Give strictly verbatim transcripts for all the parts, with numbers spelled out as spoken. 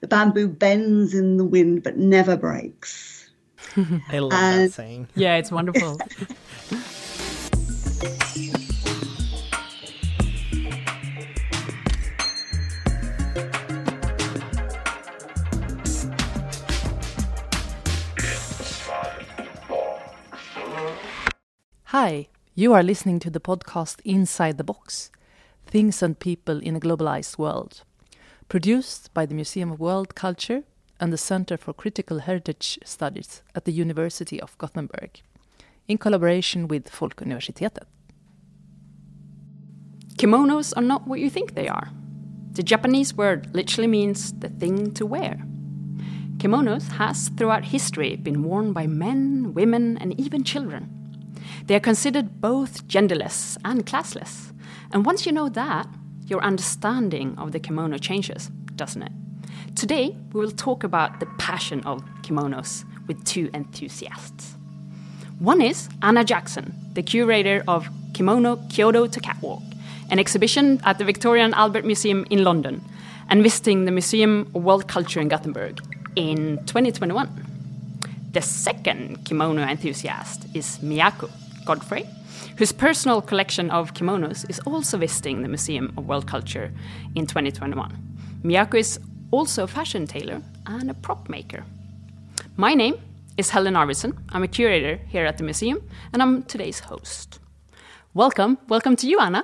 the bamboo bends in the wind but never breaks. I love and, that saying. Yeah, it's wonderful. Hi, you are listening to the podcast Inside the Box, Things and People in a Globalized World, produced by the Museum of World Culture and the Center for Critical Heritage Studies at the University of Gothenburg, in collaboration with Folkuniversitetet. Kimonos are not what you think they are. The Japanese word literally means the thing to wear. Kimonos has throughout history been worn by men, women, and even children. They are considered both genderless and classless. And once you know that, your understanding of the kimono changes, doesn't it? Today, we will talk about the passion of kimonos with two enthusiasts. One is Anna Jackson, the curator of Kimono Kyoto to Catwalk, an exhibition at the Victoria and Albert Museum in London, and visiting the Museum of World Culture in Gothenburg in twenty twenty-one. The second kimono enthusiast is Miyako Godfrey, whose personal collection of kimonos is also visiting the Museum of World Culture in twenty twenty-one. Miyako is also a fashion tailor and a prop maker. My name is Helen Arvidsson. I'm a curator here at the museum, and I'm today's host. Welcome, welcome to you, Anna.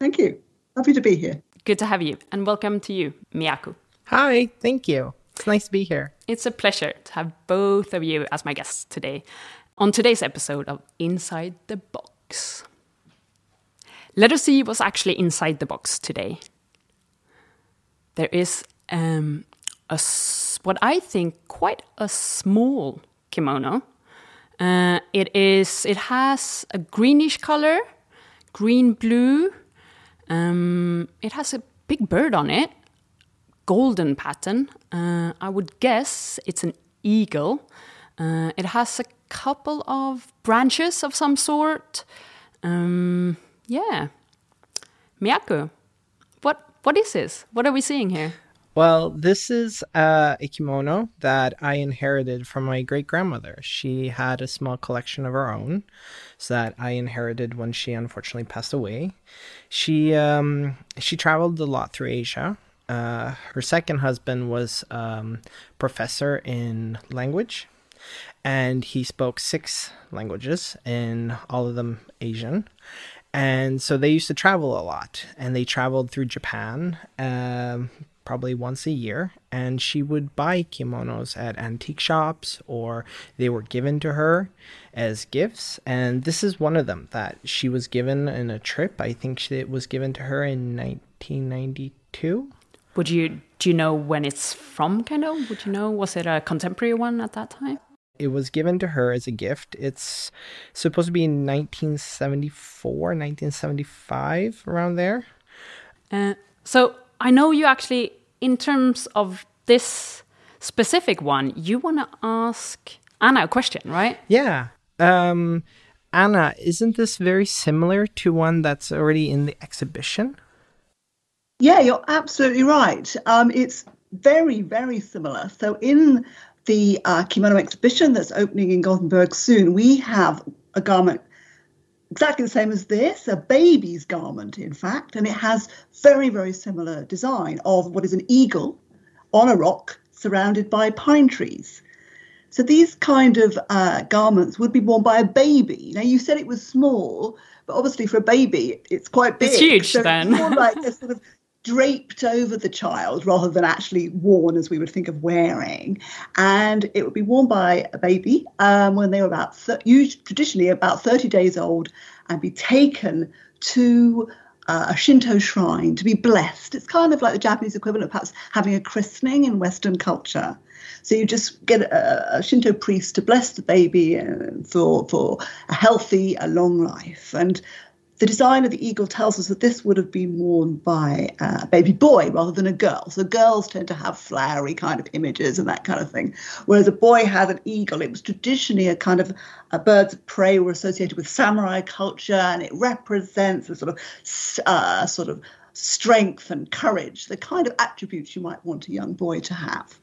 Thank you. Happy to be here. Good to have you, and welcome to you, Miyako. Hi, thank you. It's nice to be here. It's a pleasure to have both of you as my guests today on today's episode of Inside the Box. Let us see what's actually inside the box today. There is um, a, what I think quite a small kimono. Uh, it is. It has a greenish color, green blue. Um, it has a big bird on it. Golden pattern. Uh, I would guess it's an eagle. Uh, it has a couple of branches of some sort. Um, yeah. Miyako, what what is this? What are we seeing here? Well, this is uh, a kimono that I inherited from my great-grandmother. She had a small collection of her own, so that I inherited when she unfortunately passed away. She um, she traveled a lot through Asia. Uh, her second husband was a um, professor in language, and he spoke six languages, and all of them Asian. And so they used to travel a lot, and they traveled through Japan uh, probably once a year. And she would buy kimonos at antique shops, or they were given to her as gifts. And this is one of them that she was given in a trip. I think she, it was given to her in nineteen ninety-two. Would you, do you know when it's from, kind of? Would you know? Was it a contemporary one at that time? It was given to her as a gift. It's supposed to be in nineteen seventy-four, nineteen seventy-five, around there. Uh, so I know you actually, in terms of this specific one, you want to ask Anna a question, right? Yeah. Um, Anna, isn't this very similar to one that's already in the exhibition? Yeah, you're absolutely right. Um, it's very, very similar. So in the uh, kimono exhibition that's opening in Gothenburg soon, we have a garment exactly the same as this, a baby's garment, in fact, and it has very, very similar design of what is an eagle on a rock surrounded by pine trees. So these kind of uh, garments would be worn by a baby. Now, you said it was small, but obviously for a baby, it's quite big. It's huge, so then. It's more like a sort of draped over the child rather than actually worn as we would think of wearing, and it would be worn by a baby um, when they were about th- usually traditionally about thirty days old, and be taken to uh, a Shinto shrine to be blessed. It's kind of like the Japanese equivalent of perhaps having a christening in Western culture. So you just get a, a Shinto priest to bless the baby uh, for for a healthy, a long life. And the design of the eagle tells us that this would have been worn by a baby boy rather than a girl. So girls tend to have flowery kind of images and that kind of thing, whereas a boy had an eagle. It was traditionally a kind of a birds of prey were associated with samurai culture, and it represents a sort of uh, sort of strength and courage, the kind of attributes you might want a young boy to have.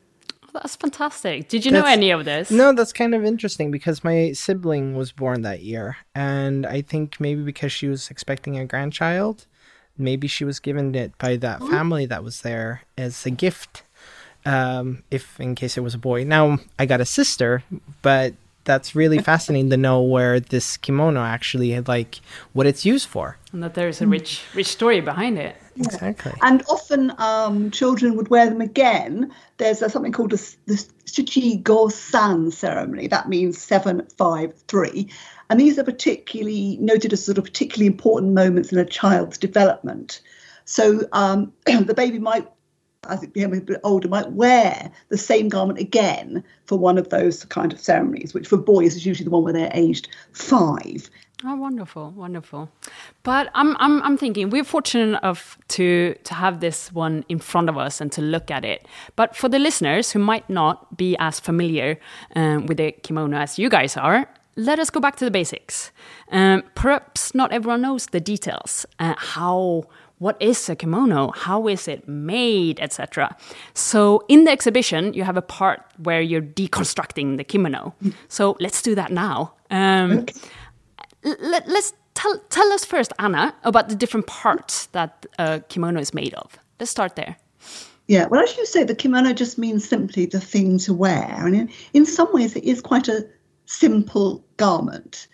That's fantastic. Did you that's, know any of this? No, that's kind of interesting because my sibling was born that year. And I think maybe because she was expecting a grandchild, maybe she was given it by that oh. family that was there as a gift, um, if in case it was a boy. Now, I got a sister, but that's really fascinating to know where this kimono actually had, like, what it's used for. And that there's a rich, rich story behind it. Yeah. Exactly. And often um, children would wear them again. There's uh, something called a, the Shichi-Go-San ceremony. That means seven, five, three. And these are particularly noted as sort of particularly important moments in a child's development. So um, the baby might, as it became a bit older, might wear the same garment again for one of those kind of ceremonies, which for boys is usually the one where they're aged five. Oh, wonderful, wonderful. But I'm I'm I'm thinking we're fortunate enough to to have this one in front of us and to look at it. But for the listeners who might not be as familiar um, with the kimono as you guys are, let us go back to the basics. Um, perhaps not everyone knows the details. Uh, how, what is a kimono? How is it made, et cetera. So in the exhibition, you have a part where you're deconstructing the kimono. So let's do that now. Um, okay. Let, let's tell tell us first, Anna, about the different parts that a uh, kimono is made of. Let's start there. Yeah, well, as you say, the kimono just means simply the thing to wear. I mean, in some ways, it is quite a simple garment.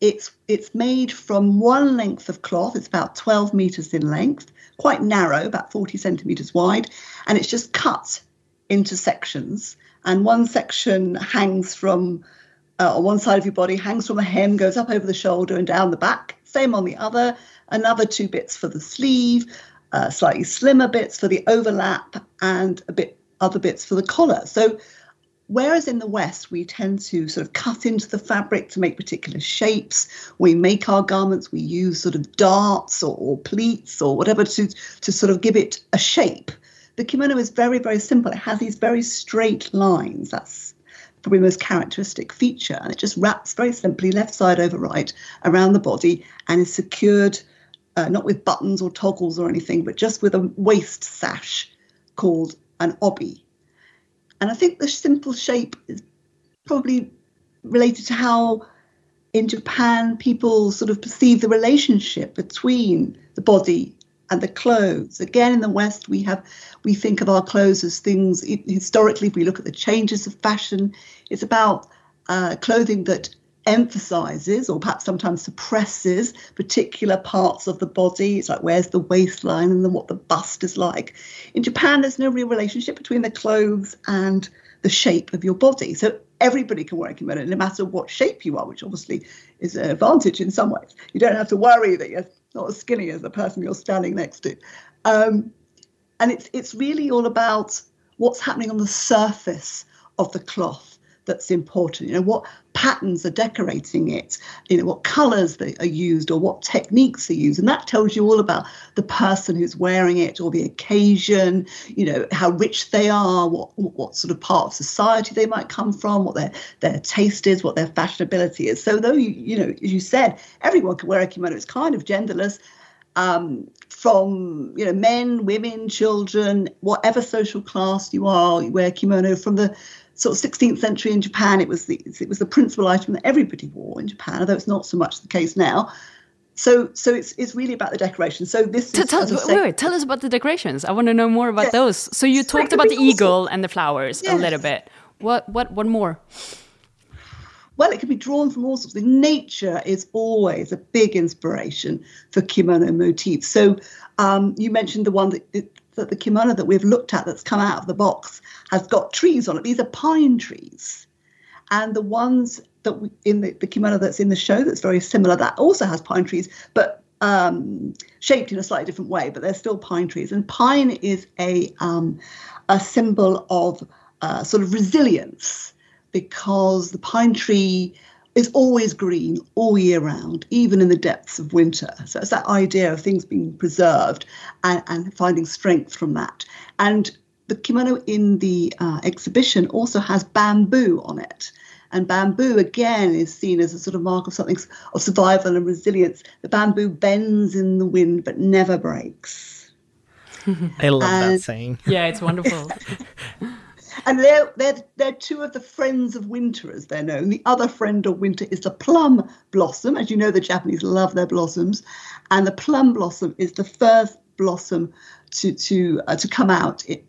It's it's made from one length of cloth. It's about twelve meters in length, quite narrow, about forty centimeters wide, and it's just cut into sections. And one section hangs from Uh, on one side of your body, hangs from the hem, goes up over the shoulder and down the back. Same on the other. Another two bits for the sleeve, uh, slightly slimmer bits for the overlap, and a bit other bits for the collar. So whereas in the West we tend to sort of cut into the fabric to make particular shapes, we make our garments, we use sort of darts or, or pleats or whatever to, to sort of give it a shape. The kimono is very, very simple. It has these very straight lines. That's probably the most characteristic feature, and it just wraps very simply left side over right around the body and is secured uh, not with buttons or toggles or anything, but just with a waist sash called an obi. And I think the simple shape is probably related to how in Japan people sort of perceive the relationship between the body and the clothes. Again, in the West, we have we think of our clothes as things. Historically, if we look at the changes of fashion, it's about uh, clothing that emphasizes or perhaps sometimes suppresses particular parts of the body. It's like, where's the waistline and then what the bust is like. In Japan, there's no real relationship between the clothes and the shape of your body. So everybody can wear a kimono, no matter what shape you are, which obviously is an advantage in some ways. You don't have to worry that you're not as skinny as the person you're standing next to. Um, and it's it's really all about what's happening on the surface of the cloth that's important. You know, what patterns are decorating it, you know, what colours they are used or what techniques are used. And that tells you all about the person who's wearing it or the occasion, you know, how rich they are, what what sort of part of society they might come from, what their, their taste is, what their fashionability is. So though, you, you know, as you said, everyone can wear a kimono. It's kind of genderless, um, from, you know, men, women, children, whatever social class you are, you wear kimono. From the sort of sixteenth century in Japan, it was the it was the principal item that everybody wore in Japan, although it's not so much the case now. So so it's it's really about the decoration. So this T- is tell, wait, wait, tell us about the decorations. I want to know more about yes. those. So you it's talked about the eagle and the flowers yes. a little bit. What what what more? Well, it can be drawn from all sorts of things. Nature is always a big inspiration for kimono motifs. So um, you mentioned the one that. It, that the kimono that we've looked at that's come out of the box has got trees on it. These are pine trees. And the ones that we, in the, the kimono that's in the show that's very similar, that also has pine trees, but um, shaped in a slightly different way, but they're still pine trees. And pine is a, um, a symbol of uh, sort of resilience, because the pine tree is always green all year round, even in the depths of winter. So it's that idea of things being preserved and, and finding strength from that. And the kimono in the uh, exhibition also has bamboo on it. And bamboo, again, is seen as a sort of mark of something of survival and resilience. The bamboo bends in the wind but never breaks. I love and, that saying. Yeah, it's wonderful. And they're, they're, they're two of the friends of winter, as they're known. The other friend of winter is the plum blossom. As you know, the Japanese love their blossoms. And the plum blossom is the first blossom to to uh, to come out in,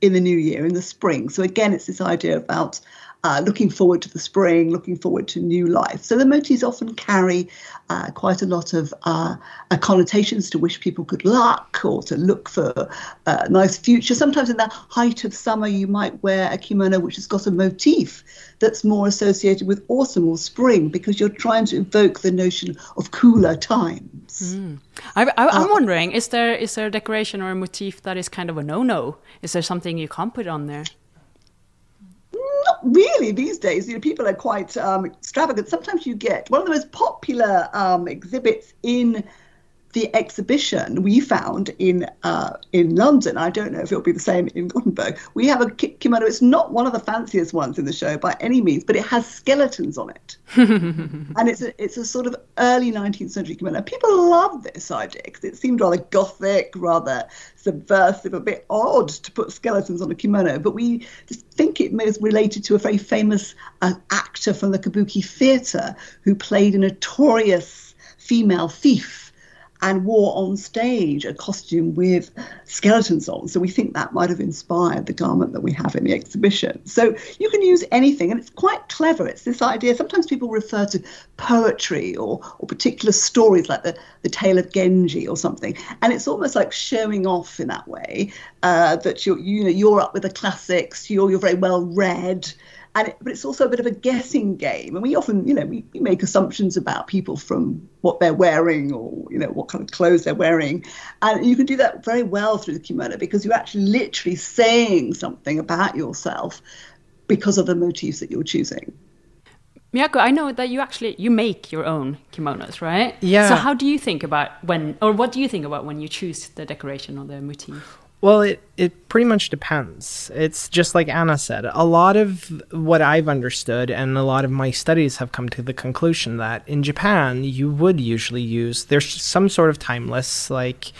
in the new year, in the spring. So again, it's this idea about uh, looking forward to the spring, looking forward to new life. So the motifs often carry uh, quite a lot of uh, uh, connotations to wish people good luck or to look for a nice future. Sometimes in the height of summer, you might wear a kimono which has got a motif that's more associated with autumn or spring, because you're trying to evoke the notion of cooler times. Mm. I, I, I'm uh, wondering, is there is there a decoration or a motif that is kind of a no-no? Is there something you can't put on there? Not really these days. You know, people are quite um, extravagant. Sometimes you get one of the most popular um, exhibits in the exhibition we found in uh, in London. I don't know if it'll be the same in Gothenburg. We have a kimono. It's not one of the fanciest ones in the show by any means, but it has skeletons on it. And it's a, it's a sort of early nineteenth century kimono. People love this idea because it seemed rather gothic, rather subversive, a bit odd to put skeletons on a kimono. But we think it was related to a very famous uh, actor from the Kabuki Theatre who played a notorious female thief and wore on stage a costume with skeletons on. So we think that might have inspired the garment that we have in the exhibition. So you can use anything, and it's quite clever. It's this idea, sometimes people refer to poetry or, or particular stories like the, the Tale of Genji or something. And it's almost like showing off in that way, uh, that you're, you know, you're up with the classics, you're, you're very well read. And it, but it's also a bit of a guessing game. And we often, you know, we, we make assumptions about people from what they're wearing or, you know, what kind of clothes they're wearing. And you can do that very well through the kimono, because you're actually literally saying something about yourself because of the motifs that you're choosing. Miyako, I know that you actually, you make your own kimonos, right? Yeah. So how do you think about when, or what do you think about when you choose the decoration or the motif? Well, it, it pretty much depends. It's just like Anna said, a lot of what I've understood and a lot of my studies have come to the conclusion that in Japan, you would usually use, there's some sort of timeless like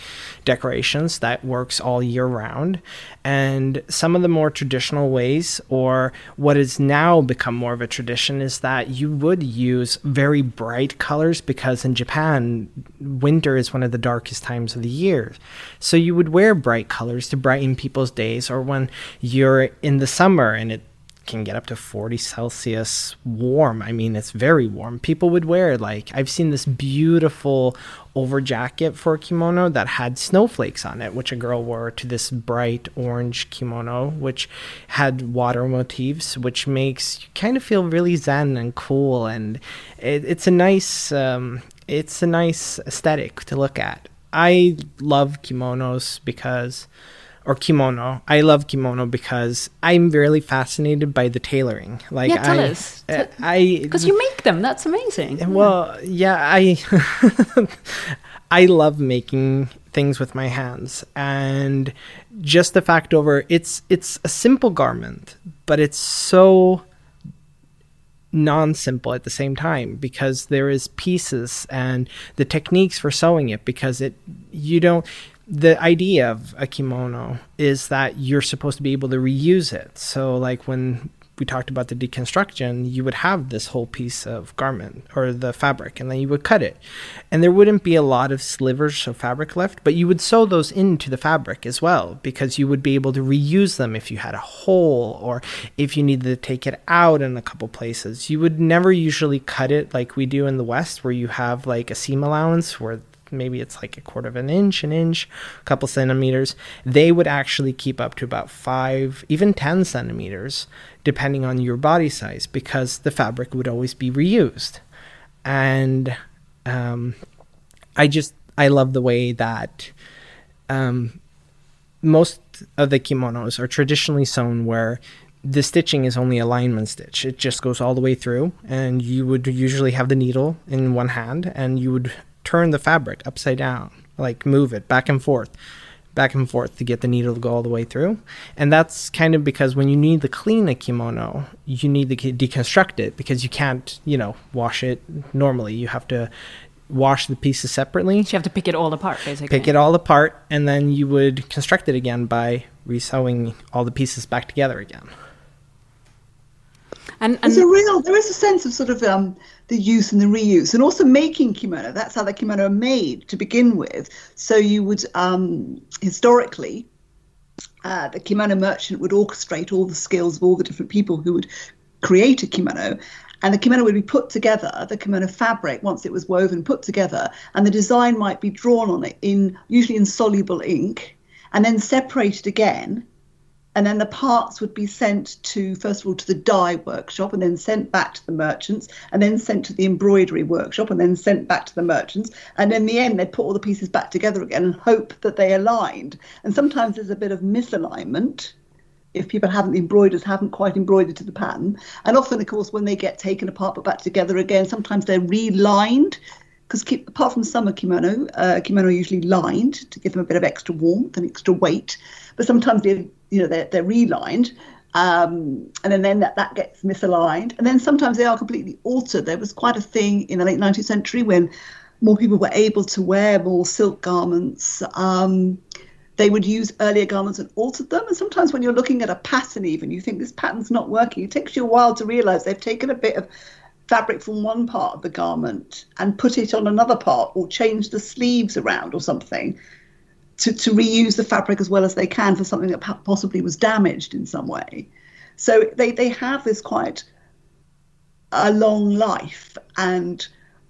decorations that works all year round. And some of the more traditional ways, or what has now become more of a tradition, is that you would use very bright colors, because in Japan, winter is one of the darkest times of the year. So you would wear bright colors to brighten people's days, or when you're in the summer and it can get up to forty Celsius warm. I mean, it's very warm. People would wear, like, I've seen this beautiful over jacket for a kimono that had snowflakes on it, which a girl wore to this bright orange kimono, which had water motifs, which makes you kind of feel really zen and cool. And it, it's a nice, um, it's a nice aesthetic to look at. I love kimonos because, or kimono, I love kimono because I'm really fascinated by the tailoring. Like, yeah, tell I, us. I, because you make them, that's amazing. Well, yeah, I, I love making things with my hands, and just the fact over, it's it's a simple garment, but it's so non-simple at the same time, because there is pieces and the techniques for sewing it, because it you don't the idea of a kimono is that you're supposed to be able to reuse it. So like when we talked about the deconstruction, you would have this whole piece of garment or the fabric, and then you would cut it, and there wouldn't be a lot of slivers of fabric left, but you would sew those into the fabric as well, because you would be able to reuse them if you had a hole, or if you needed to take it out in a couple places. You would never usually cut it like we do in the West, where you have like a seam allowance where maybe it's like a quarter of an inch, an inch, a couple centimeters. They would actually keep up to about five, even ten centimeters, depending on your body size, because the fabric would always be reused. And um, I just, I love the way that um, most of the kimonos are traditionally sewn where the stitching is only a lineman stitch. It just goes all the way through, and you would usually have the needle in one hand, and you would turn the fabric upside down, like move it back and forth, back and forth to get the needle to go all the way through. And that's kind of because when you need to clean a kimono, you need to deconstruct it, because you can't, you know, wash it normally. You have to wash the pieces separately. So you have to pick it all apart, basically. Pick it all apart, and then you would construct it again by resewing all the pieces back together again. And, and a real, there is a sense of sort of um, the use and the reuse, and also making kimono. That's how the kimono are made to begin with. So you would, um, historically, uh, the kimono merchant would orchestrate all the skills of all the different people who would create a kimono. And the kimono would be put together, the kimono fabric, once it was woven, put together, and the design might be drawn on it in usually in soluble ink, and then separated again. And then the parts would be sent to, first of all, to the dye workshop, and then sent back to the merchants, and then sent to the embroidery workshop, and then sent back to the merchants. And in the end, they'd put all the pieces back together again and hope that they aligned. And sometimes there's a bit of misalignment if people haven't, the embroiders haven't quite embroidered to the pattern. And often, of course, when they get taken apart but back together again, sometimes they're relined, because apart from summer kimono, uh, kimono are usually lined to give them a bit of extra warmth and extra weight. But sometimes they're, you know, they're, they're relined, um, and then, then that, that gets misaligned. And then sometimes they are completely altered. There was quite a thing in the late nineteenth century when more people were able to wear more silk garments. Um, they would use earlier garments and altered them. And sometimes when you're looking at a pattern, even, you think this pattern's not working. It takes you a while to realise they've taken a bit of fabric from one part of the garment and put it on another part, or change the sleeves around or something, To, to reuse the fabric as well as they can for something that possibly was damaged in some way. So they, they have this quite a long life. And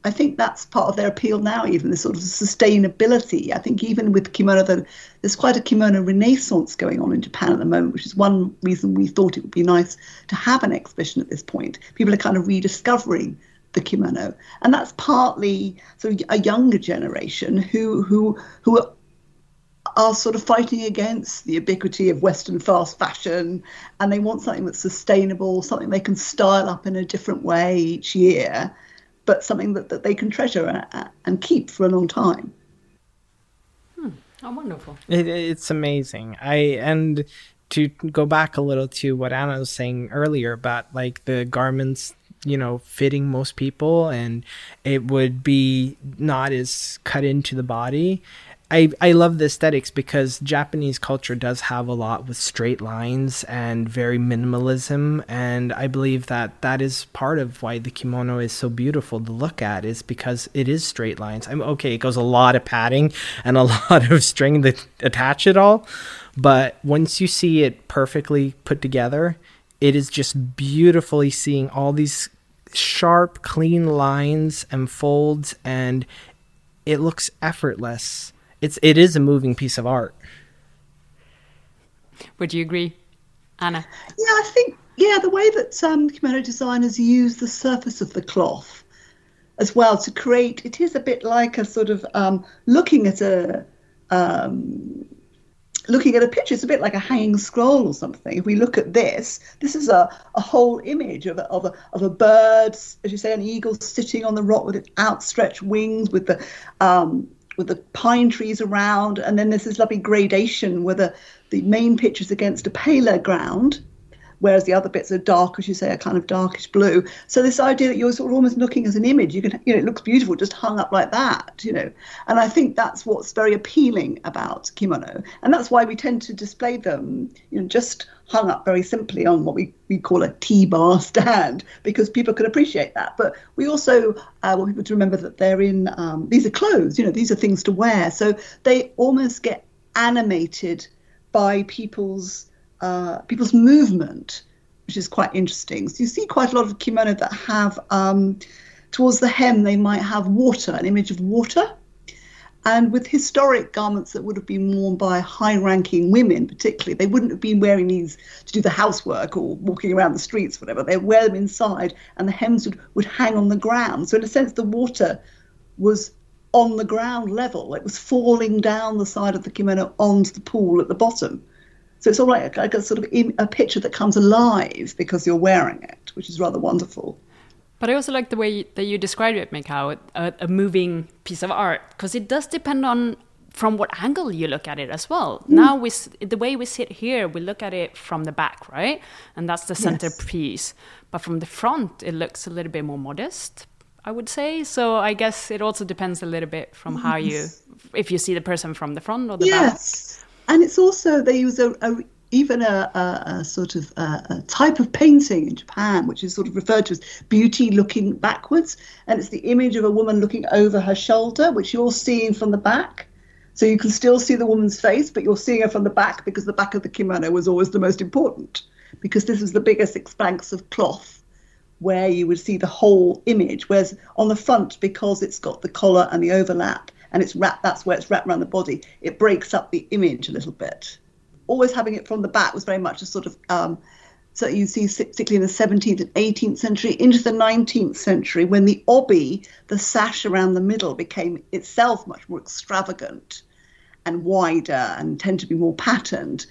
I think that's part of their appeal now, even this sort of sustainability. I think even with kimono, there's quite a kimono renaissance going on in Japan at the moment, which is one reason we thought it would be nice to have an exhibition at this point. People are kind of rediscovering the kimono. And that's partly sort of a younger generation who who who are are sort of fighting against the ubiquity of Western fast fashion, and they want something that's sustainable, something they can style up in a different way each year, but something that, that they can treasure and, and keep for a long time. Hmm. Oh, wonderful. It, it's amazing. I and to go back a little to what Anna was saying earlier about like the garments, you know, fitting most people, and it would be not as cut into the body. I, I love the aesthetics because Japanese culture does have a lot with straight lines and very minimalism. And I believe that that is part of why the kimono is so beautiful to look at, is because it is straight lines. I'm okay, it goes a lot of padding and a lot of string to attach it all. But once you see it perfectly put together, it is just beautifully seeing all these sharp, clean lines and folds, and it looks effortless. It's it is a moving piece of art. Would you agree, Anna? Yeah, I think yeah the way that um, kimono designers use the surface of the cloth as well to create it is a bit like a sort of um, looking at a um, looking at a picture. It's a bit like a hanging scroll or something. If we look at this, this is a, a whole image of a, of a of a bird, as you say, an eagle sitting on the rock with its outstretched wings, with the um, with the pine trees around, and then there's this lovely gradation where the, the main picture's against a paler ground, whereas the other bits are dark, as you say, a kind of darkish blue. So this idea that you're sort of almost looking as an image, you can, you know, it looks beautiful just hung up like that, you know. And I think that's what's very appealing about kimono, and that's why we tend to display them, you know, just hung up very simply on what we, we call a T-bar stand, because people can appreciate that. But we also uh, want people to remember that they're in, um, these are clothes, you know, these are things to wear. So they almost get animated by people's Uh, people's movement, which is quite interesting. So you see quite a lot of kimono that have, um, towards the hem, they might have water, an image of water. And with historic garments that would have been worn by high-ranking women, particularly, they wouldn't have been wearing these to do the housework or walking around the streets, whatever. They'd wear them inside, and the hems would, would hang on the ground. So in a sense, the water was on the ground level. It was falling down the side of the kimono onto the pool at the bottom. So it's all like a, like a sort of in, a picture that comes alive because you're wearing it, which is rather wonderful. But I also like the way you, that you described it, Mikao, a, a moving piece of art, because it does depend on from what angle you look at it as well. Mm. Now, we, the way we sit here, we look at it from the back, right? And that's the centerpiece. Yes. But from the front, it looks a little bit more modest. I would say. So I guess it also depends a little bit from how you, if you see the person from the front or the yes. back. Yes, and it's also, they use a, a even a, a, a sort of a, a type of painting in Japan, which is sort of referred to as beauty looking backwards. And it's the image of a woman looking over her shoulder, which you're seeing from the back. So you can still see the woman's face, but you're seeing her from the back because the back of the kimono was always the most important, because this was the biggest expanse of cloth where you would see the whole image, whereas on the front, because it's got the collar and the overlap and it's wrapped, that's where it's wrapped around the body, it breaks up the image a little bit. Always having it from the back was very much a sort of, um, so you see particularly in the seventeenth and eighteenth century, into the nineteenth century, when the obi, the sash around the middle, became itself much more extravagant and wider and tended to be more patterned.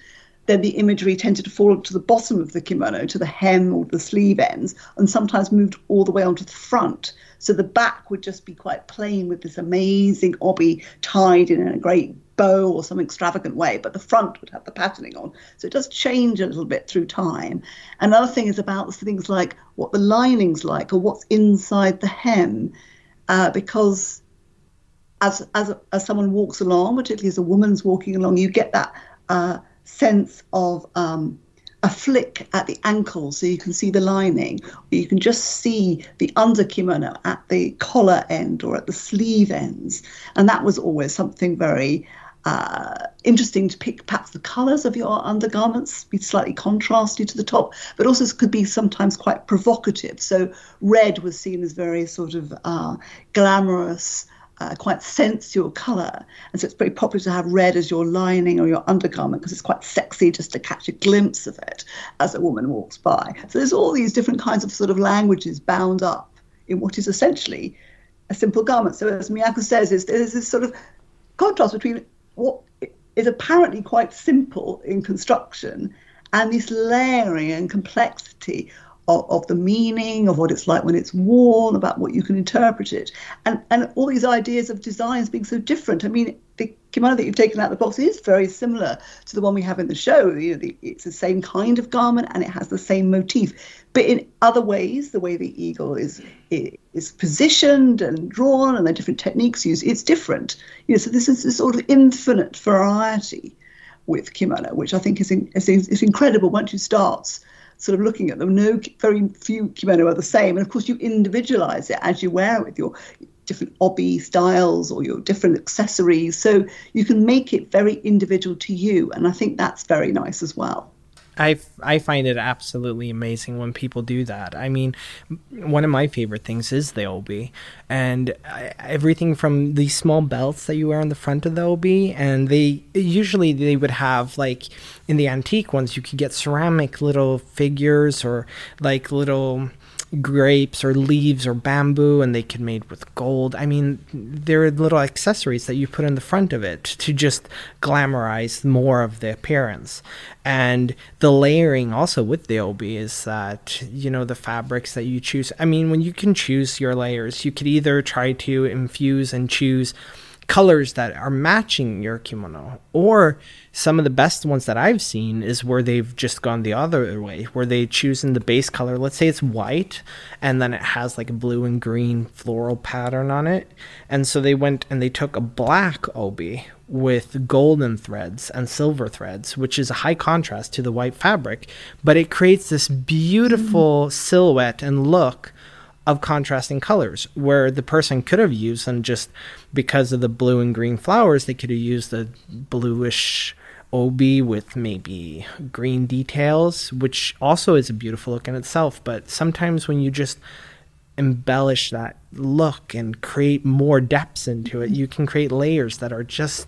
Then the imagery tended to fall to the bottom of the kimono, to the hem or the sleeve ends, and sometimes moved all the way onto the front. So the back would just be quite plain with this amazing obi tied in a great bow or some extravagant way, but the front would have the patterning on. So it does change a little bit through time. Another thing is about things like what the lining's like or what's inside the hem, uh, because as, as, as someone walks along, particularly as a woman's walking along, you get that... Uh, sense of um, a flick at the ankle, so you can see the lining, or you can just see the under kimono at the collar end or at the sleeve ends. And that was always something very uh, interesting to pick, perhaps the colours of your undergarments, be slightly contrasty to the top, but also could be sometimes quite provocative. So red was seen as very sort of uh, glamorous, Uh, quite sensual colour, and so it's pretty popular to have red as your lining or your undergarment because it's quite sexy just to catch a glimpse of it as a woman walks by. So there's all these different kinds of sort of languages bound up in what is essentially a simple garment. So as Miyako says, is there's this sort of contrast between what is apparently quite simple in construction and this layering and complexity Of, of the meaning, of what it's like when it's worn, about what you can interpret it. And and all these ideas of designs being so different. I mean, the kimono that you've taken out of the box is very similar to the one we have in the show. You know, the, it's the same kind of garment and it has the same motif. But in other ways, the way the eagle is is positioned and drawn and the different techniques used, it's different. You know, so this is this sort of infinite variety with kimono, which I think is, in, is, is incredible once you start sort of looking at them. No, very few kimono are the same. And of course, you individualize it as you wear it with your different obi styles or your different accessories. So you can make it very individual to you. And I think that's very nice as well. I, I find it absolutely amazing when people do that. I mean, one of my favorite things is the obi. And I, everything from the small belts that you wear on the front of the obi, and they usually they would have, like, in the antique ones, you could get ceramic little figures or, like, little grapes or leaves or bamboo, and they could be made with gold. I mean, there are little accessories that you put in the front of it to just glamorize more of the appearance. And the layering also with the obi is that, you know, the fabrics that you choose. I mean, when you can choose your layers, you could either try to infuse and choose colors that are matching your kimono, or some of the best ones that I've seen is where they've just gone the other way, where they choose in the base color, let's say it's white, and then it has like a blue and green floral pattern on it, and so they went and they took a black obi with golden threads and silver threads, which is a high contrast to the white fabric, but it creates this beautiful mm. silhouette and look of contrasting colors, where the person could have used, and just because of the blue and green flowers, they could have used the bluish obi with maybe green details, which also is a beautiful look in itself. But sometimes when you just embellish that look and create more depths into it, you can create layers that are just,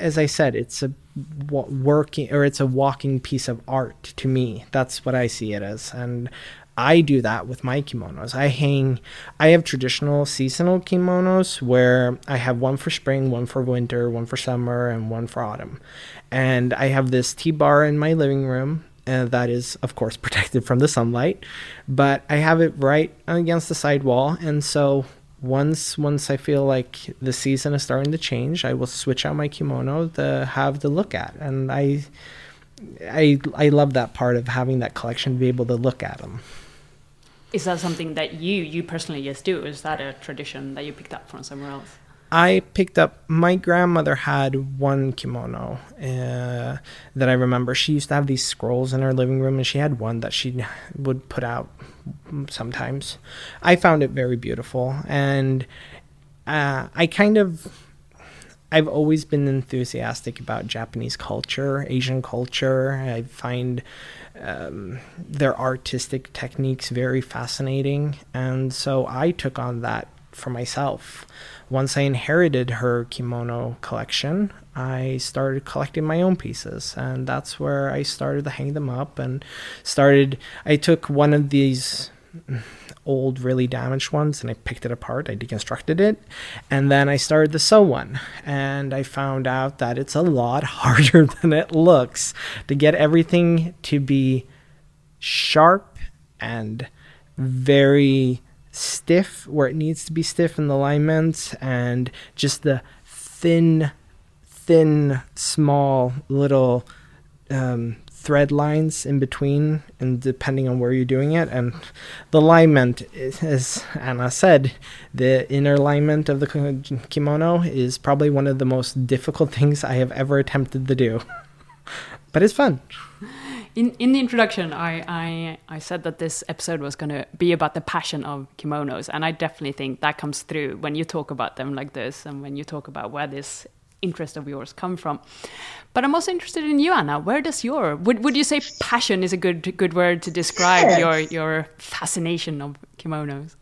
as I said, it's a working or it's a walking piece of art to me. That's what I see it as. And I do that with my kimonos. I hang, I have traditional seasonal kimonos where I have one for spring, one for winter, one for summer, and one for autumn. And I have this T-bar in my living room uh, that is, of course, protected from the sunlight, but I have it right against the side wall. And so once, once I feel like the season is starting to change, I will switch out my kimono to have the look at. And I, I, I love that part of having that collection to be able to look at them. Is that something that you, you personally just do? Is that a tradition that you picked up from somewhere else? I picked up, my grandmother had one kimono uh, that I remember. She used to have these scrolls in her living room, and she had one that she would put out sometimes. I found it very beautiful, and uh, I kind of, I've always been enthusiastic about Japanese culture, Asian culture. I find um, their artistic techniques very fascinating, and so I took on that for myself. Once I inherited her kimono collection, I started collecting my own pieces, and that's where I started to hang them up and started, I took one of these old, really damaged ones, and I picked it apart, I deconstructed it, and then I started to sew one, and I found out that it's a lot harder than it looks to get everything to be sharp and very stiff where it needs to be stiff in the alignments, and just the thin thin small little um thread lines in between, and depending on where you're doing it. And the alignment is, as Anna said, the inner alignment of the kimono is probably one of the most difficult things I have ever attempted to do. But it's fun. In in the introduction, I, I, I said that this episode was going to be about the passion of kimonos, and I definitely think that comes through when you talk about them like this, and when you talk about where this interest of yours come from. But I'm also interested in you, Anna. Where does your, would would you say passion is a good good word to describe yes. your your fascination of kimonos?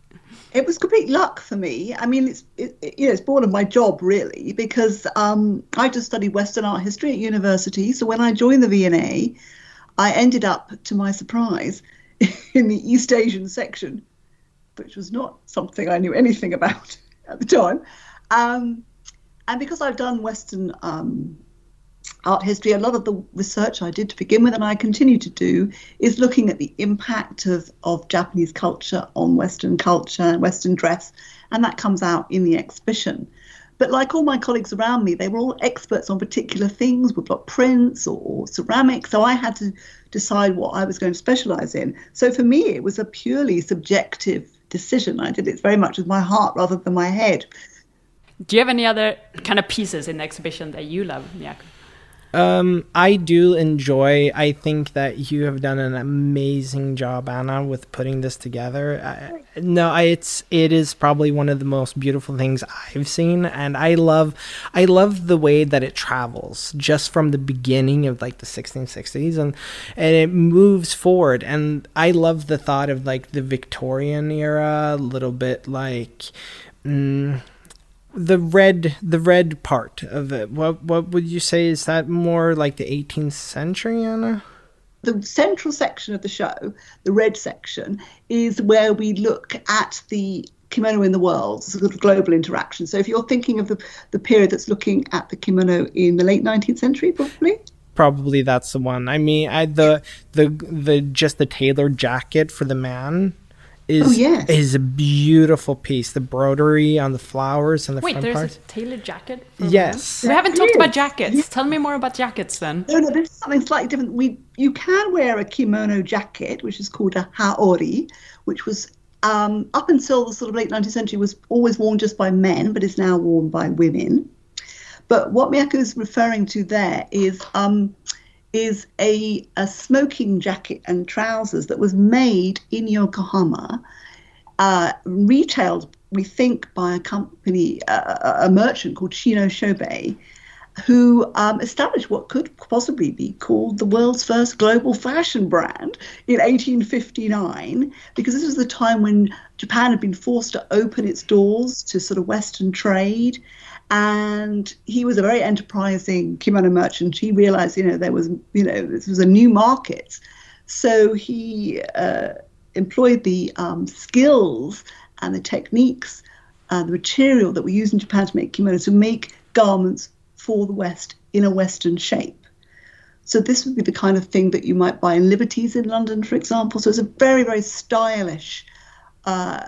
It was complete luck for me. I mean, it's it, it, you know, it's born of my job, really, because um, I just studied Western art history at university. So when I joined the V and A, I ended up, to my surprise, in the East Asian section, which was not something I knew anything about at the time. Um, and because I've done Western um, art history, a lot of the research I did to begin with, and I continue to do, is looking at the impact of, of Japanese culture on Western culture and Western dress, and that comes out in the exhibition. But like all my colleagues around me, they were all experts on particular things, woodblock prints or ceramics. So I had to decide what I was going to specialize in. So for me, it was a purely subjective decision. I did it very much with my heart rather than my head. Do you have any other kind of pieces in the exhibition that you love, Miyako? Um, I do enjoy, I think that you have done an amazing job, Anna, with putting this together. I, no, I, it's, it is probably one of the most beautiful things I've seen. And I love, I love the way that it travels just from the beginning of like the sixteen sixties, and, and it moves forward. And I love the thought of like the Victorian era, a little bit like, mm, The red, the red part of it. What, what would you say? Is that more like the eighteenth century, Anna? The central section of the show, the red section, is where we look at the kimono in the world, sort of global interaction. So if you're thinking of the, the period that's looking at the kimono in the late nineteenth century, probably. Probably that's the one. I mean, I the the the just the tailored jacket for the man. Is, oh, yes. is a beautiful piece. The broderie on the flowers and the Wait, front part. Wait, there's a tailored jacket? Yes. That we haven't is. talked about jackets. Yeah. Tell me more about jackets then. No, no, there's something slightly different. We You can wear a kimono jacket, which is called a haori, which was um, up until the sort of late nineteenth century was always worn just by men, but is now worn by women. But what Miyako is referring to there is um, is a, a smoking jacket and trousers that was made in Yokohama, uh, retailed, we think, by a company, uh, a merchant called Shino Shobei, who um, established what could possibly be called the world's first global fashion brand in eighteen fifty-nine, because this was the time when Japan had been forced to open its doors to sort of Western trade. And he was a very enterprising kimono merchant. He realized, you know, there was, you know, this was a new market. So he uh, employed the um, skills and the techniques and the material that we use in Japan to make kimonos to make garments for the West in a Western shape. So this would be the kind of thing that you might buy in Liberties in London, for example. So it's a very, very stylish. Uh,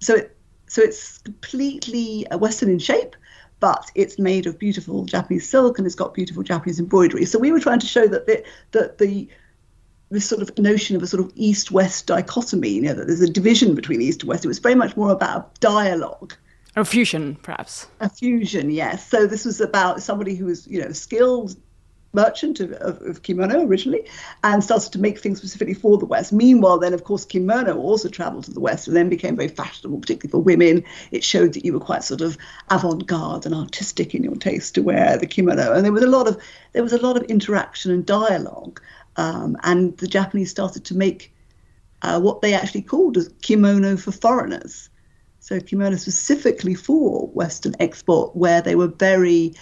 so, it, so it's completely Western in shape, but it's made of beautiful Japanese silk and it's got beautiful Japanese embroidery. So we were trying to show that the, that the this sort of notion of a sort of East-West dichotomy, you know, that there's a division between East and West. It was very much more about dialogue. Or fusion, perhaps. A fusion, yes. So this was about somebody who was, you know, skilled merchant of, of, of kimono originally, and started to make things specifically for the West. Meanwhile, then, of course, kimono also travelled to the West and then became very fashionable, particularly for women. It showed that you were quite sort of avant-garde and artistic in your taste to wear the kimono. And there was a lot of there was a lot of interaction and dialogue. Um, and the Japanese started to make uh, what they actually called as kimono for foreigners. So kimono specifically for Western export, where they were very,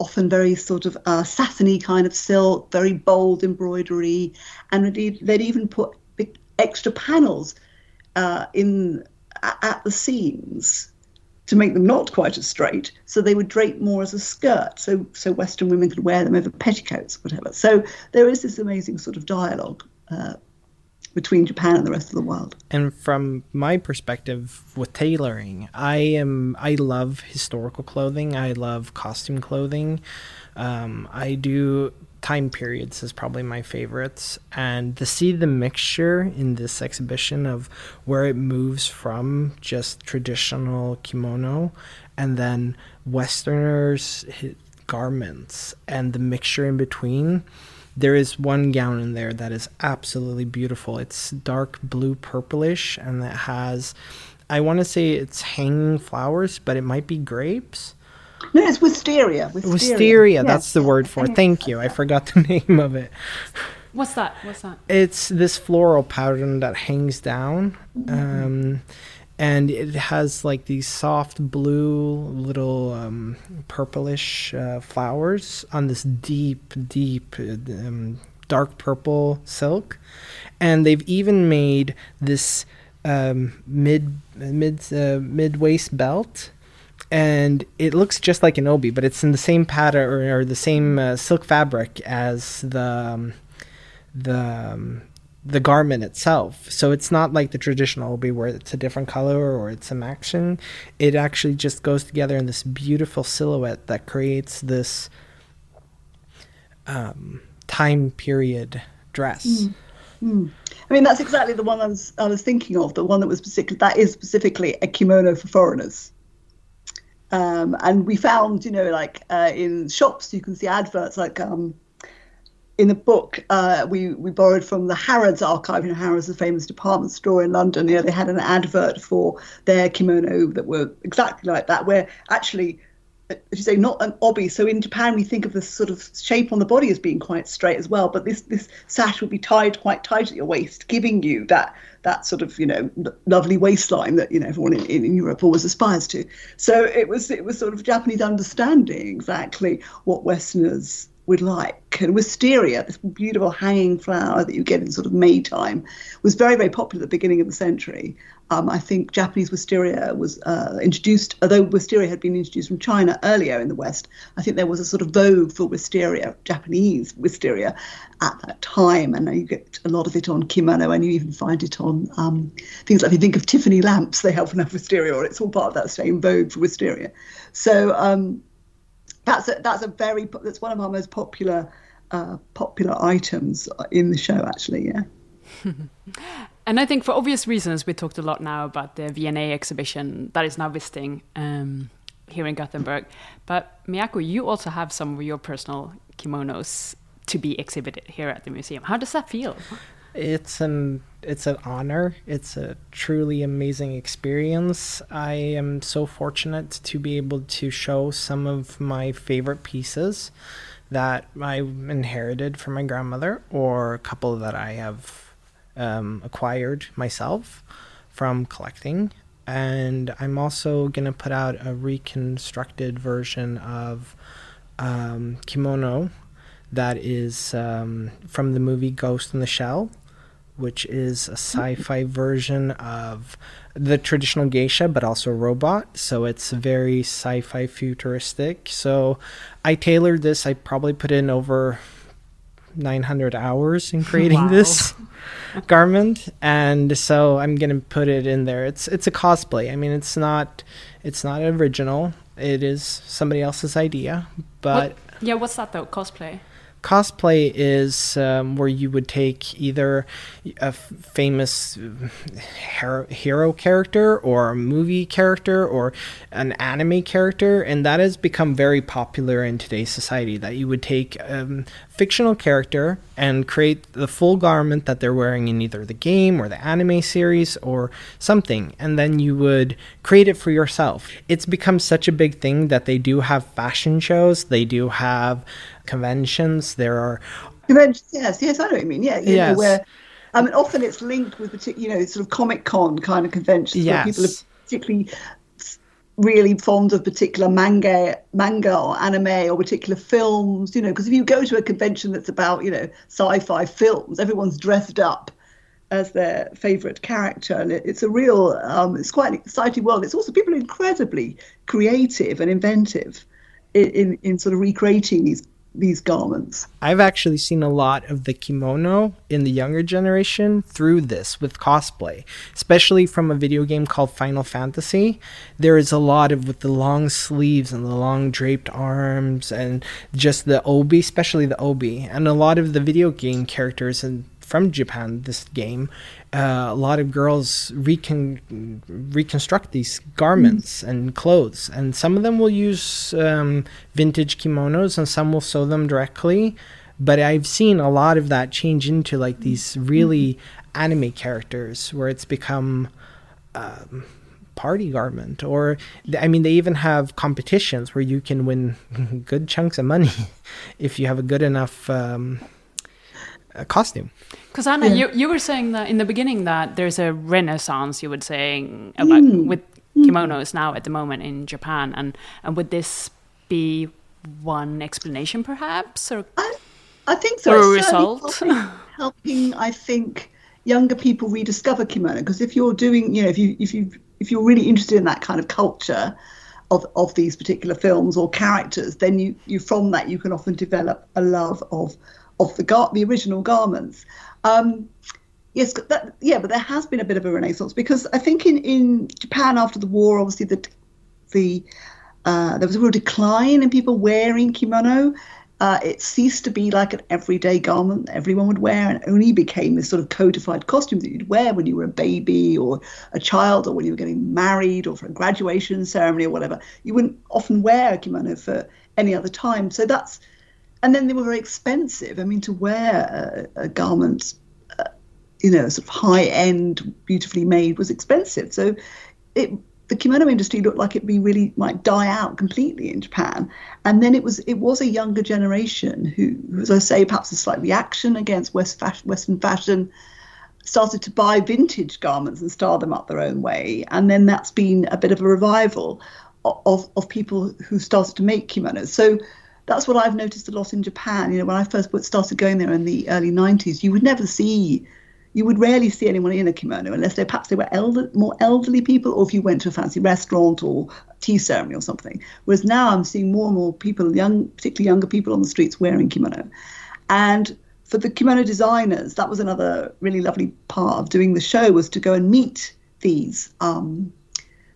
often very sort of uh, satiny kind of silk, very bold embroidery. And indeed, they'd even put big extra panels uh, in at the seams to make them not quite as straight. So they would drape more as a skirt. So so Western women could wear them over petticoats, whatever. So there is this amazing sort of dialogue uh between Japan and the rest of the world. And from my perspective with tailoring, I am I love historical clothing. I love costume clothing. Um, I do time periods is probably my favorites. And to see the mixture in this exhibition of where it moves from just traditional kimono and then Westerners' garments and the mixture in between. There is one gown in there that is absolutely beautiful. It's dark blue purplish, and it has, I want to say it's hanging flowers, but it might be grapes. No, it's wisteria. Wisteria, wisteria yes. That's the word for it. Thank you. I forgot the name of it. What's that? What's that? It's this floral pattern that hangs down, mm-hmm. um, and it has like these soft blue little um, purplish uh, flowers on this deep, deep um, dark purple silk. And they've even made this um, mid, mid, uh, mid-waist belt. And it looks just like an obi, but it's in the same pattern or, or the same uh, silk fabric as the... Um, the um, the garment itself. So it's not like the traditional obi where it's a different color or it's some action. It actually just goes together in this beautiful silhouette that creates this um, time period dress. Mm. Mm. I mean, that's exactly the one I was, I was thinking of, the one that was specific, that is specifically a kimono for foreigners. Um, and we found, you know, like uh, in shops, you can see adverts like... Um, In the book, uh, we, we borrowed from the Harrods archive. You know, Harrods is a famous department store in London. You know, they had an advert for their kimono that were exactly like that, where actually, as you say, not an obi. So in Japan, we think of this sort of shape on the body as being quite straight as well. But this, this sash would be tied quite tight at your waist, giving you that that sort of, you know, lovely waistline that, you know, everyone in, in Europe always aspires to. So it was it was sort of Japanese understanding exactly what Westerners would like. And wisteria, this beautiful hanging flower that you get in sort of May time, was very, very popular at the beginning of the century. Um, I think Japanese wisteria was uh, introduced, although wisteria had been introduced from China earlier in the West, I think there was a sort of vogue for wisteria, Japanese wisteria, at that time. And you get a lot of it on kimono, and you even find it on um, things like, if you think of Tiffany lamps, they have enough wisteria, or it's all part of that same vogue for wisteria. So, um, That's a, that's a very that's one of our most popular uh, popular items in the show, actually. Yeah. And I think for obvious reasons, we talked a lot now about the V N A exhibition that is now visiting um, here in Gothenburg. But Miyako, you also have some of your personal kimonos to be exhibited here at the museum. How does that feel? It's an it's an honor. It's a truly amazing experience. I am so fortunate to be able to show some of my favorite pieces that I inherited from my grandmother, or a couple that I have um, acquired myself from collecting. And I'm also going to put out a reconstructed version of um, kimono that is um, from the movie Ghost in the Shell, which is a sci-fi version of the traditional geisha, but also a robot. So it's very sci-fi futuristic. So I tailored this. I probably put in over nine hundred hours in creating wow. this garment. And so I'm going to put it in there. It's it's a cosplay. I mean, it's not it's not original. It is somebody else's idea. But what, yeah, what's that though? Cosplay? Cosplay is um, where you would take either a f- famous hero, hero character or a movie character or an anime character, and that has become very popular in today's society, that you would take um, fictional character and create the full garment that they're wearing in either the game or the anime series or something, and then you would create it for yourself. It's become such a big thing that they do have fashion shows, they do have conventions, there are conventions, yes yes I know what you mean, yeah, you yes. know, where I mean often it's linked with, you know, sort of Comic Con kind of conventions, yes. where people are particularly really fond of particular manga manga or anime or particular films, you know, because if you go to a convention that's about, you know, sci-fi films, everyone's dressed up as their favorite character, and it, it's a real um it's quite an exciting world. It's also, people are incredibly creative and inventive in in, in sort of recreating these these garments. I've actually seen a lot of the kimono in the younger generation through this with cosplay, especially from a video game called Final Fantasy. There is a lot of with the long sleeves and the long draped arms and just the obi, especially the obi, and a lot of the video game characters and from Japan, this game, uh, a lot of girls recon- reconstruct these garments mm. and clothes, and some of them will use um, vintage kimonos and some will sew them directly, but I've seen a lot of that change into like these really mm. anime characters where it's become um, party garment, or I mean they even have competitions where you can win good chunks of money if you have a good enough um, a costume. Because Anna, yeah. you, you were saying that in the beginning that there's a renaissance, you would say, about mm. with kimonos mm. now at the moment in Japan, and and would this be one explanation perhaps, or I, I think so. Or a result helping, helping I think younger people rediscover kimono, because if you're doing, you know, if you if you if you're really interested in that kind of culture of of these particular films or characters, then you you from that you can often develop a love of of the gar- the original garments. Um, yes, that, yeah, but there has been a bit of a renaissance, because I think in, in Japan after the war, obviously the the uh, there was a real decline in people wearing kimono. Uh, it ceased to be like an everyday garment that everyone would wear, and only became this sort of codified costume that you'd wear when you were a baby or a child, or when you were getting married or for a graduation ceremony or whatever. You wouldn't often wear a kimono for any other time. So that's And then they were very expensive. I mean, to wear a, a garment, uh, you know, sort of high-end, beautifully made, was expensive. So it, the kimono industry looked like it be really might die out completely in Japan. And then it was it was a younger generation who, as I say, perhaps a slight reaction against West fashion, Western fashion, started to buy vintage garments and style them up their own way. And then that's been a bit of a revival of of people who started to make kimonos. So that's what I've noticed a lot in Japan. You know, when I first started going there in the early nineties, you would never see, you would rarely see anyone in a kimono unless they perhaps they were elder, more elderly people, or if you went to a fancy restaurant or tea ceremony or something. Whereas now I'm seeing more and more people, young, particularly younger people on the streets wearing kimono. And for the kimono designers, that was another really lovely part of doing the show, was to go and meet these um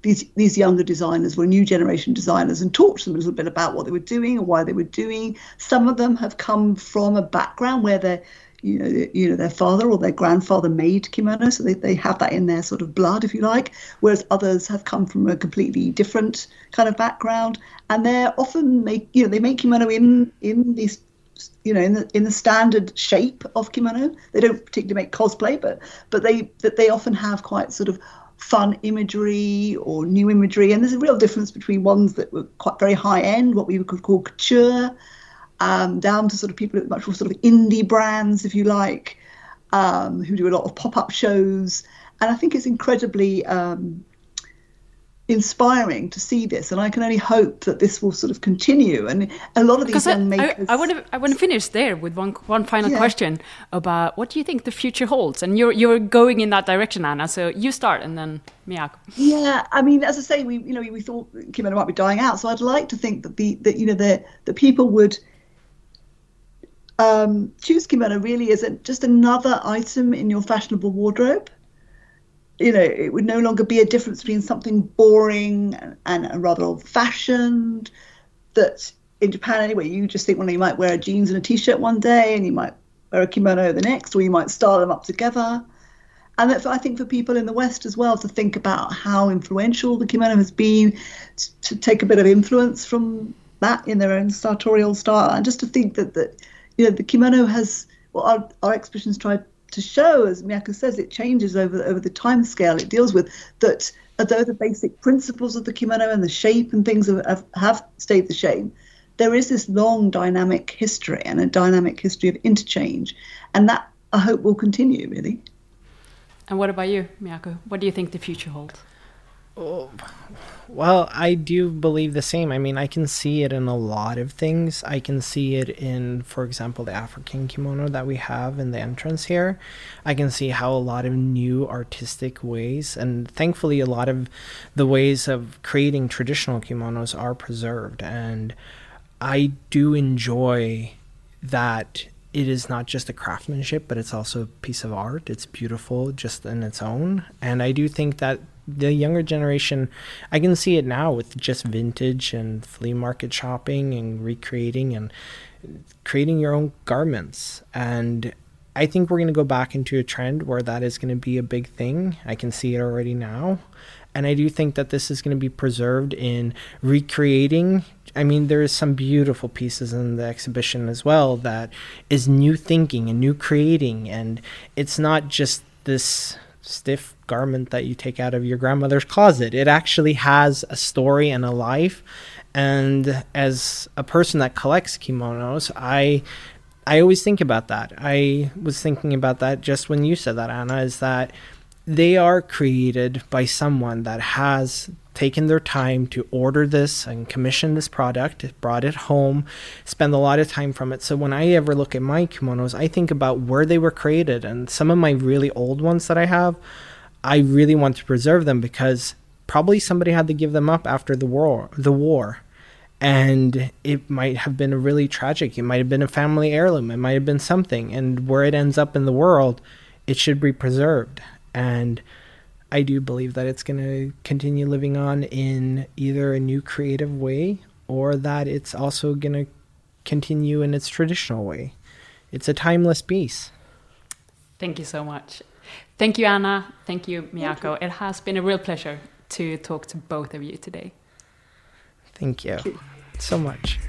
These these younger designers were new generation designers, and talk to them a little bit about what they were doing and why they were doing. Some of them have come from a background where their, you know, you know, their father or their grandfather made kimono, so they, they have that in their sort of blood, if you like. Whereas others have come from a completely different kind of background, and they're often make you know they make kimono in in these you know in the in the standard shape of kimono. They don't particularly make cosplay, but but they that they often have quite sort of fun imagery or new imagery, and there's a real difference between ones that were quite very high end, what we could call couture, um, down to sort of people who are much more sort of indie brands, if you like, um, who do a lot of pop-up shows. And I think it's incredibly um, inspiring to see this, and I can only hope that this will sort of continue. And a lot of these I, young makers. I, I want to I want to finish there with one one final yeah. question about what do you think the future holds, and you're you're going in that direction, Anna. So you start, and then Miyako. Yeah, I mean, as I say, we you know we, we thought kimono might be dying out, so I'd like to think that the that you know the the people would um, choose kimono really as a, just another item in your fashionable wardrobe. You know, it would no longer be a difference between something boring and, and rather old-fashioned that in Japan anyway, you just think, well, you might wear jeans and a t-shirt one day, and you might wear a kimono the next, or you might style them up together. And that's, I think, for people in the West as well, to think about how influential the kimono has been, to, to take a bit of influence from that in their own sartorial style, and just to think that, that you know, the kimono has, well, our, our exhibitions try to show, as Miyako says, it changes over, over the time scale it deals with, that although the basic principles of the kimono and the shape and things have, have stayed the same, there is this long dynamic history and a dynamic history of interchange. And that, I hope, will continue, really. And what about you, Miyako? What do you think the future holds? Oh, well, I do believe the same. I mean, I can see it in a lot of things. I can see it in, for example, the African kimono that we have in the entrance here. I can see how a lot of new artistic ways, and thankfully a lot of the ways of creating traditional kimonos, are preserved. And I do enjoy that it is not just a craftsmanship, but it's also a piece of art. It's beautiful just in its own. And I do think that the younger generation, I can see it now with just vintage and flea market shopping and recreating and creating your own garments. And I think we're going to go back into a trend where that is going to be a big thing. I can see it already now. And I do think that this is going to be preserved in recreating. I mean, there is some beautiful pieces in the exhibition as well that is new thinking and new creating. And it's not just this stiff garment that you take out of your grandmother's closet. It actually has a story and a life. And as a person that collects kimonos, I I always think about that. I was thinking about that just when you said that, Anna, is that they are created by someone that has taken their time to order this and commission this product, brought it home, spend a lot of time from it. So when I ever look at my kimonos, I think about where they were created. And some of my really old ones that I have, I really want to preserve them, because probably somebody had to give them up after the war, the war. And it might have been a really tragic. It might have been a family heirloom. It might have been something. And where it ends up in the world, it should be preserved. And I do believe that it's going to continue living on in either a new creative way, or that it's also going to continue in its traditional way. It's a timeless piece. Thank you so much. Thank you, Anna. Thank you, Miyako. Thank you. It has been a real pleasure to talk to both of you today. Thank you, Thank you so much.